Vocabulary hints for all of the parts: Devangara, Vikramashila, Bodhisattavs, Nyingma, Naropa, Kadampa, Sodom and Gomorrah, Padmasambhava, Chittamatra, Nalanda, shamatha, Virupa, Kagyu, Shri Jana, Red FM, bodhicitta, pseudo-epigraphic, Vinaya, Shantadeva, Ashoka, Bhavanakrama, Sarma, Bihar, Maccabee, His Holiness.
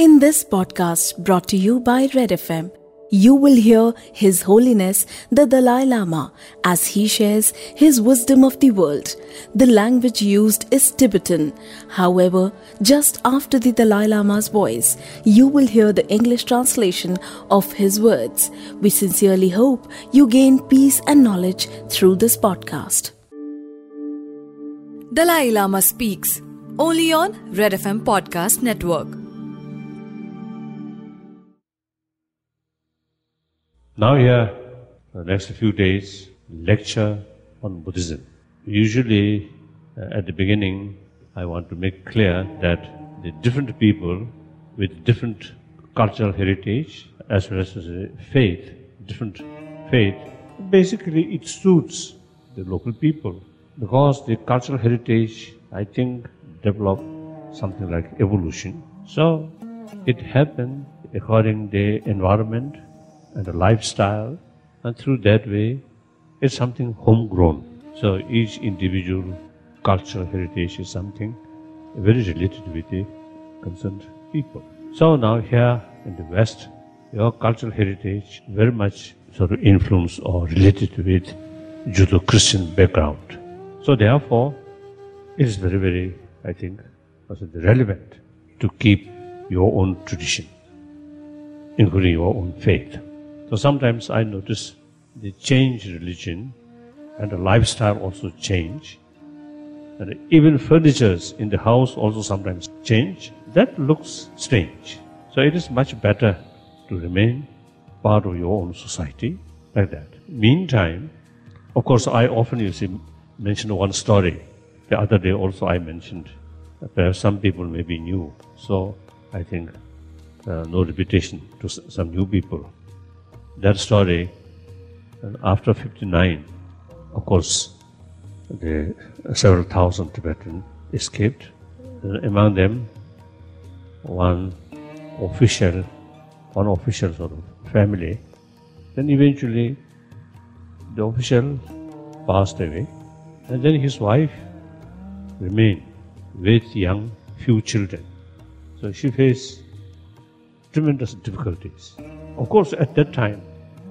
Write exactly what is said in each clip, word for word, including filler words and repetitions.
In this podcast brought to you by Red F M, you will hear His Holiness the Dalai Lama as he shares his wisdom of the world. The language used is Tibetan. However, just after the Dalai Lama's voice, you will hear the English translation of his words. We sincerely hope you gain peace and knowledge through this podcast. Dalai Lama Speaks, only on Red F M Podcast Network. Now here, the next few days, lecture on Buddhism. Usually, uh, at the beginning, I want to make clear that the different people with different cultural heritage, as well as uh, faith, different faith, basically it suits the local people. Because the cultural heritage, I think, developed something like evolution. So, it happened according to the environment, and a lifestyle, and through that way, it's something homegrown. So each individual cultural heritage is something very related with the concerned people. So now here in the West, your cultural heritage very much sort of influenced or related with Judeo-Christian background. So therefore, it is very, very, I think, also relevant to keep your own tradition, including your own faith. So sometimes I notice they change religion and the lifestyle also change. And even furnitures in the house also sometimes change. That looks strange. So it is much better to remain part of your own society like that. Meantime, of course, I often, you see, mention one story. The other day also I mentioned, perhaps some people may be new. So I think uh, no repetition to s- some new people. That story, and after fifty-nine, of course, the several thousand Tibetans escaped. And among them, one official, one official sort of family. Then eventually, the official passed away, and then his wife remained with young, few children. So she faced tremendous difficulties. Of course, at that time,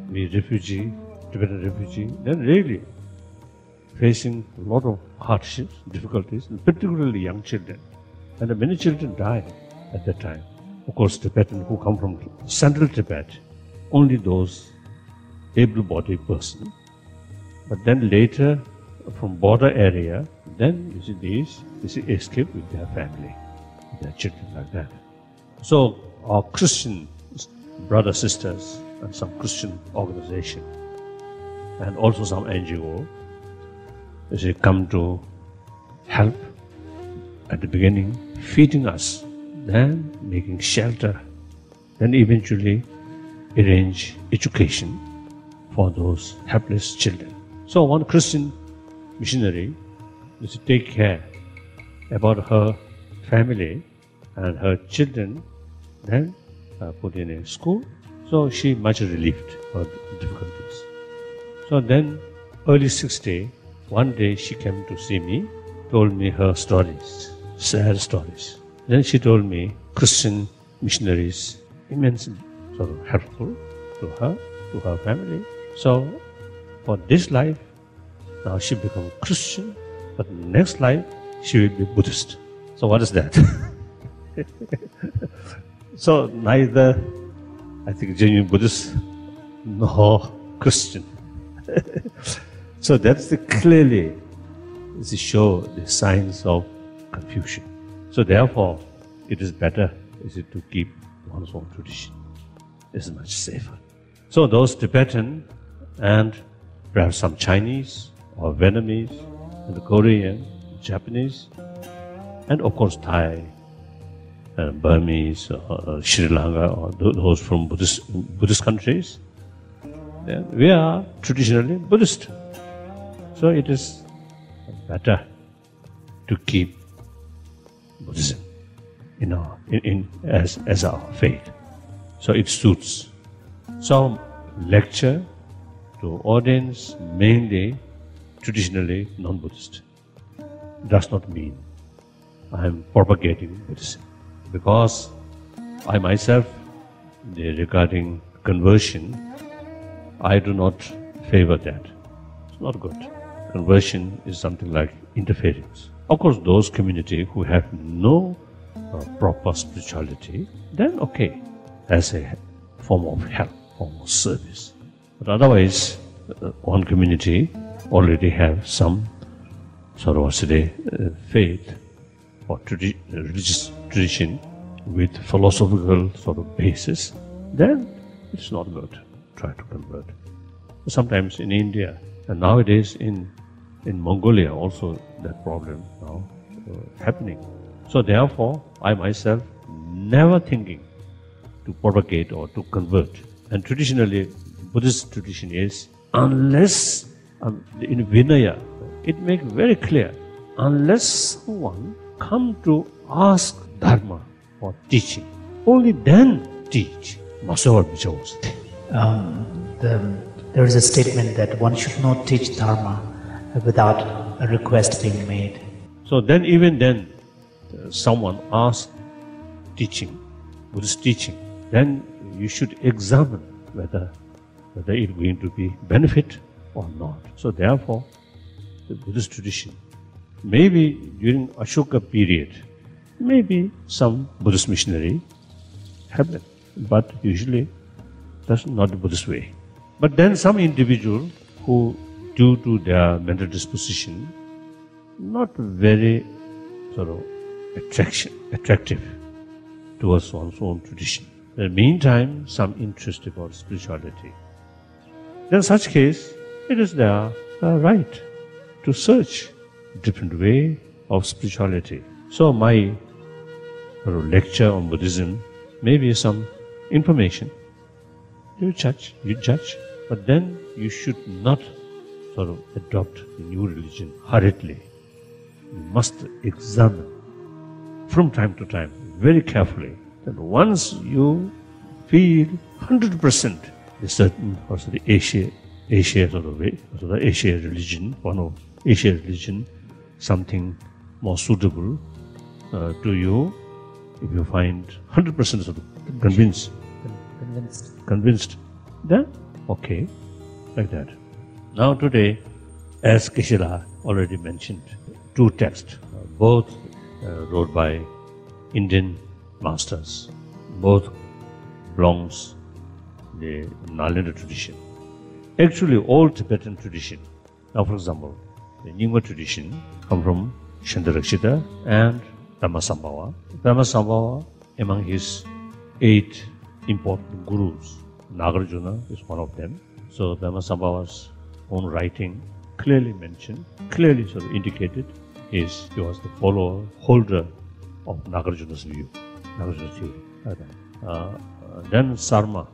we refugee, Tibetan refugee, then really facing a lot of hardships, difficulties, and particularly young children. And many children died at that time. Of course, Tibetans who come from central Tibet, only those able-bodied persons. But then later, from border area, then you see these, you see escape with their family, with their children like that. So our Christian brother, sisters, and some Christian organization, and also some N G O, they come to help at the beginning, feeding us, then making shelter, then eventually arrange education for those helpless children. So one Christian missionary used to take care about her family and her children, then Uh, put in a school, so she much relieved her difficulties. So then, early sixth day, one day she came to see me, told me her stories, sad stories. Then she told me Christian missionaries, immensely sort of helpful to her, to her family. So for this life, now she become Christian, but next life she will be Buddhist. So what is that? So neither, I think, genuine Buddhist nor Christian. So that's the clearly is to show the signs of confusion. So therefore, it is better is it to keep one's own tradition. It's much safer. So those Tibetan and perhaps some Chinese or Vietnamese and the Korean, Japanese, and of course Thai, Uh, Burmese, or, or Sri Lanka, or those from Buddhist, Buddhist countries, yeah, we are traditionally Buddhist. So it is better to keep Buddhism in our, in, in, as, as our faith. So it suits. So lecture to audience, mainly traditionally non-Buddhist, does not mean I am propagating Buddhism. Because I myself, regarding conversion, I do not favor that. It's not good. Conversion is something like interference. Of course, those community who have no uh, proper spirituality, then okay, as a form of help, form of service. But otherwise, uh, one community already have some sort of uh, faith or tradi- religious tradition with philosophical sort of basis, then it's not good. Try to convert. Sometimes in India, and nowadays in in Mongolia also that problem now uh, happening. So therefore, I myself never thinking to propagate or to convert. And traditionally, Buddhist tradition is, unless um, in Vinaya, it makes very clear, unless someone come to ask Dharma or teaching, only then teach. Uh, the, there is a statement that one should not teach Dharma without a request being made. So then, even then, uh, someone asks teaching, Buddhist teaching, then you should examine whether whether it's going to be benefit or not. So therefore, the Buddhist tradition, maybe during Ashoka period, maybe some Buddhist missionary happened, but usually that's not the Buddhist way. But then some individual who, due to their mental disposition, not very sort of attraction, attractive towards one's own tradition. In the meantime, some interest about spirituality. Then such case, it is their uh, right to search different way of spirituality. So my uh, lecture on Buddhism may be some information. You judge, you judge, but then you should not sort of adopt the new religion hurriedly. You must examine from time to time, very carefully. That once you feel one hundred percent a certain or the Asia, Asia sort of way, or the Asia religion, one of Asia religion, something more suitable uh, to you, if you find one hundred percent sort of convinced. Convinced. Convinced. Then, okay, like that. Now today, as Kishila already mentioned, two texts, both uh, wrote by Indian masters, both belongs the Nalanda tradition. Actually, all Tibetan tradition, now for example, the Nyingma tradition come from Shantarakshita and Padmasambhava. Padmasambhava, among his eight important gurus, Nagarjuna is one of them. So Padmasambhava's own writing clearly mentioned, clearly sort of indicated is he was the follower, holder of Nagarjuna's view, Nagarjuna's theory. Uh, uh, then Sarma,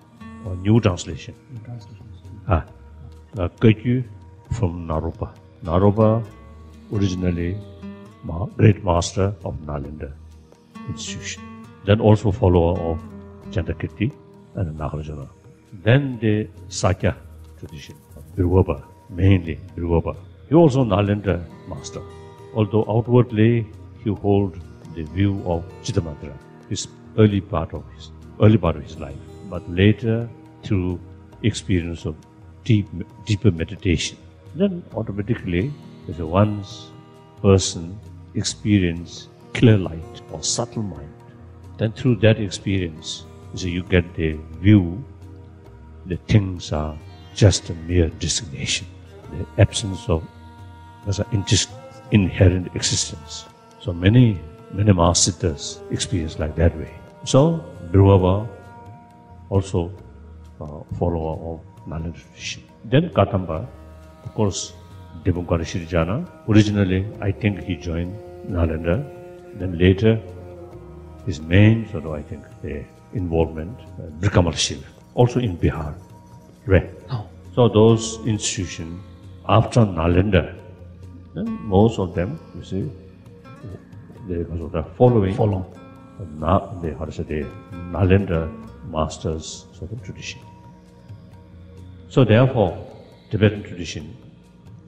or new translation. New translation. Ah, uh, Kagyu from Naropa. Naropa, originally ma- great master of Nalanda institution. Then also follower of Chandrakirti and Nagarjuna. Then the Sakya tradition, Virupa, mainly Virupa. He also Nalanda master, although outwardly he holds the view of Chittamatra, his early part of his early part of his life. But later, through experience of deep, deeper meditation, then automatically, as a one's person experience clear light or subtle mind, then through that experience, so you get the view that things are just a mere designation, the absence of as an inherent existence. So many, many masters experience like that way. So, Bhirvava, also uh, follower of Nalanda tradition. Then Kadampa, of course, Devangara Shri Jana. Originally, I think he joined Nalanda. Then later, his main sort of, I think, the involvement, uh, Vikramashila, also in Bihar. Right. Oh. So those institutions, after Nalanda, most of them, you see, they are following Follow. Na, the, how to say, the Nalanda masters sort of tradition. So therefore, Tibetan tradition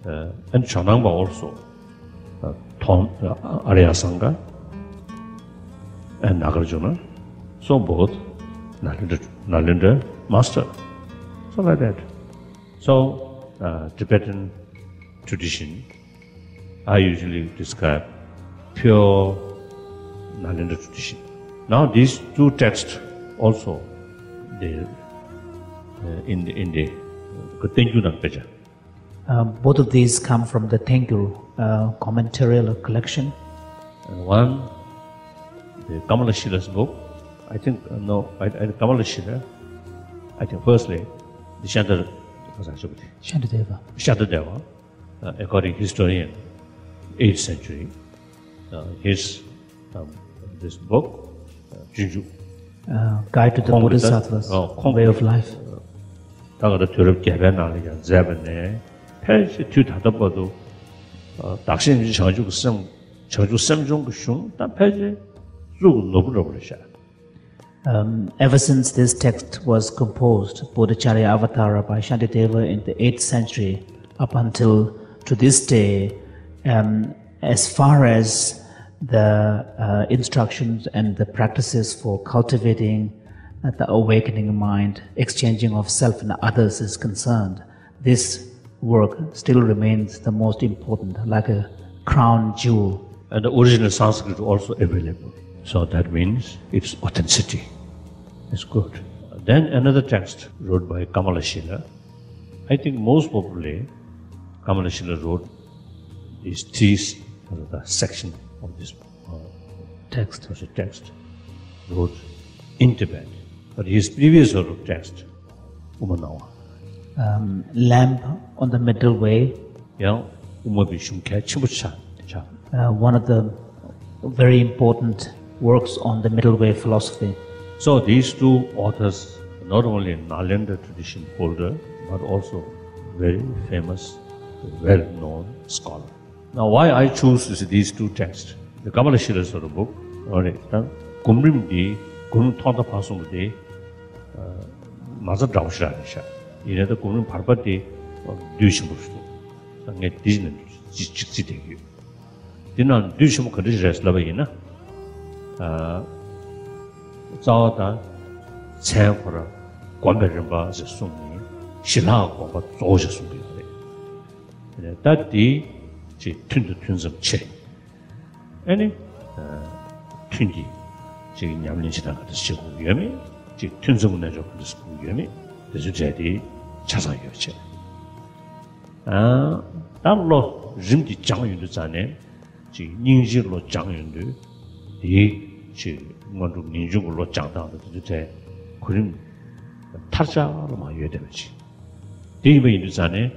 uh, and Shanangma also, uh, Tom, uh, Arya Sangha and Nagarjuna, So both Nalanda, Nalanda master, so like that. So uh, Tibetan tradition, I usually describe pure Nalanda tradition. Now these two texts also, they uh, in the in the Tengyur Nagpeja. Uh, both of these come from the Tengyur uh, commentarial collection. And one, the Kamalashila's book. I think uh, no, I, I, Kamalashila. I think firstly, the Shantadeva. Shantadeva. Shantadeva, uh, according to historian, eighth century. Uh, his um, this book, uh, Jinju. Uh, guide to the Bodhisattvas, uh, way of life. Um, ever since this text was composed, Bodhicharya Avatara by Shantideva in the eighth century, up until to this day, um, as far as the uh, instructions and the practices for cultivating uh, the awakening mind, exchanging of self and others is concerned, this work still remains the most important, like a crown jewel. And the original Sanskrit also available. So that means its authenticity is good. Then another text wrote by Kamalashila. I think most probably Kamalashila wrote these three sections of this uh, text, was a text wrote in Tibet, but his previous text, Umanawa. Um, lamp on the middle way. Yeah, uh, one of the very important works on the middle way philosophy. So these two authors, not only Nalanda tradition holder, but also very famous, well-known scholar. Now, why I choose is these two texts, the Kamalashila sort of book, or Kumrimdi, Kumthonta Pasumdi, Mazad Ramshranisha, in the Kumrim Parpati, or Dushimustu, and a Disney Chictitegu. Dinan Dushim Kadisha Slavina, Zawata, Sampara, Kwamberamba, Sumi, Shilako, but Zoja Sumi. And that day, she turned the twins of Che. Any Tundi, she Yamlinchana, the Shiku Yemi, she turns of Najo, the school Yemi, the Jedi, Chasa Yoche. Ah, damn law, Zimdi Chang Yundu Zane, she Ninji Lo Chang Yundu, he, she wanted Ninju Lo Chang down to the day, Kurim, Tarja, my Yedemichi. They were in the Zane,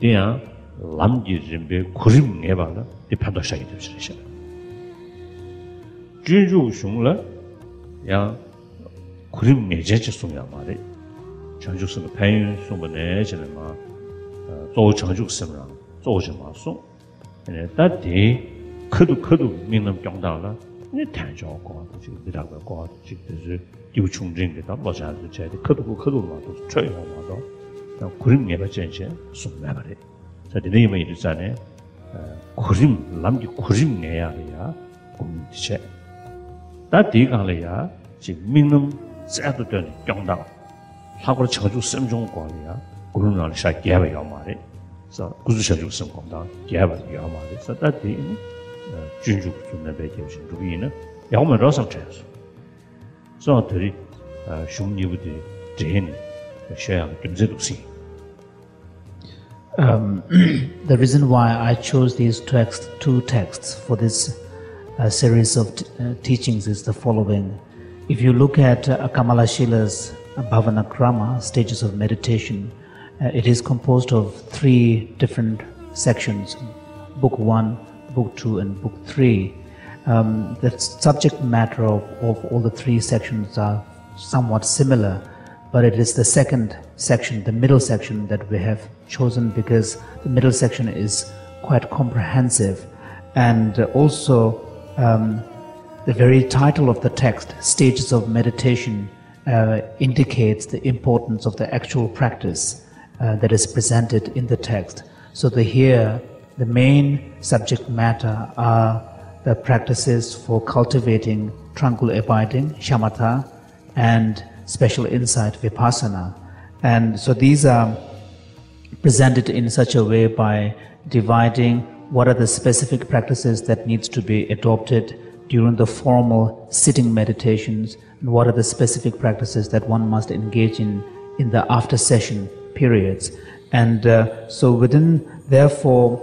they are. 람기 림베 그림 내봐라 디판도샤이 되시라 진주 슝라 야 그림 내제지 숭야 말이 전주스는 배윤 숭번에 지는마 또 전주스랑 쪼지 마소 네 따디 크두 크두 민남 경달라 네 탄조 거도 지금 미라고 거도 지금 유충진이다 뭐자도 제대 크두 크두 마도 쳐요 마도 나 그림 내봐지지 숭야 말이 내면 이르잖아요. 고림, 남기 고림 내야 해야 고민이지. 나 뒤가래야 지금 민음 쎄도 되는 경당. 사고를 쳐주 쌤종 거래야. 고름 날 시작해야 요 말이. 그래서 구주셔주 쌤 건다. 개발이야 말이. 그래서 나 뒤에 준주 준비 배우신 루비는 야오면 러상체였어. 그래서 들이 슝니부디 제니 셔야 김제도시. Um, the reason why I chose these text, two texts for this uh, series of t uh, teachings is the following. If you look at uh, Kamalashila's Bhavanakrama, stages of meditation, uh, it is composed of three different sections, book one, book two, and book three. Um, the subject matter of, of all the three sections are somewhat similar, but it is the second section, the middle section, that we have chosen because the middle section is quite comprehensive. And also um, the very title of the text, Stages of Meditation, uh, indicates the importance of the actual practice uh, that is presented in the text. So the, here the main subject matter are the practices for cultivating tranquil abiding, shamatha, and special insight vipassana. And so these are presented in such a way by dividing what are the specific practices that needs to be adopted during the formal sitting meditations, and what are the specific practices that one must engage in in the after session periods. And uh, so within, therefore,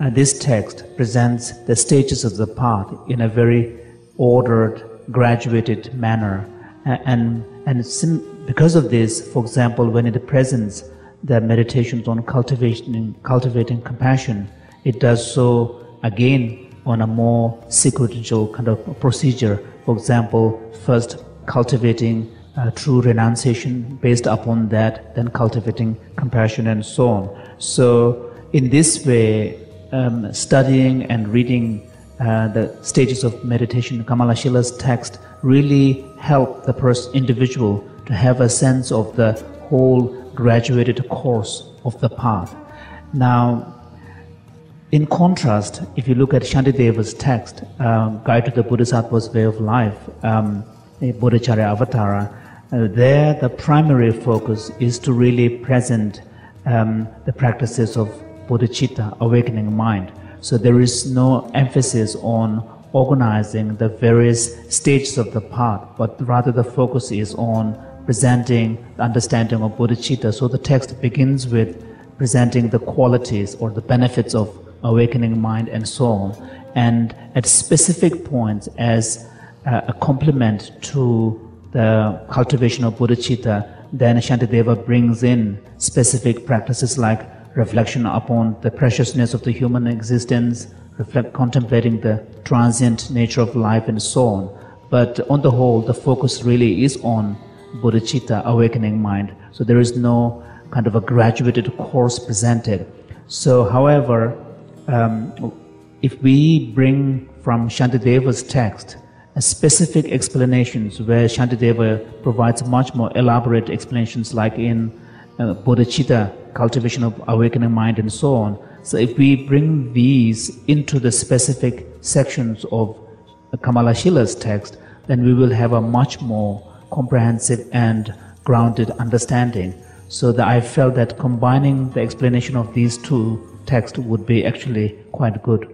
uh, this text presents the stages of the path in a very ordered, graduated manner. And, and sim because of this, for example, when it presents the meditations on cultivating, cultivating compassion, it does so again on a more sequential kind of procedure. For example, first cultivating uh, true renunciation, based upon that, then cultivating compassion and so on. So in this way, um, studying and reading uh, the stages of meditation, Kamalashila's text, really help the person, individual, to have a sense of the whole graduated course of the path. Now, in contrast, if you look at Shantideva's text, um, Guide to the Bodhisattva's Way of Life, um, Bodhicharya Avatara, uh, there the primary focus is to really present um, the practices of bodhicitta, awakening mind. So there is no emphasis on organizing the various stages of the path, but rather the focus is on presenting the understanding of bodhicitta. So the text begins with presenting the qualities or the benefits of awakening mind and so on. And at specific points, as uh, a complement to the cultivation of bodhicitta, then Shantideva brings in specific practices like reflection upon the preciousness of the human existence, reflect, contemplating the transient nature of life and so on. But on the whole, the focus really is on bodhicitta, awakening mind. So there is no kind of a graduated course presented. So however, um, if we bring from Shantideva's text a specific explanations where Shantideva provides much more elaborate explanations, like in uh, bodhicitta, cultivation of awakening mind and so on. So if we bring these into the specific sections of Kamalashila's text, then we will have a much more comprehensive and grounded understanding. So that I felt that combining the explanation of these two texts would be actually quite good.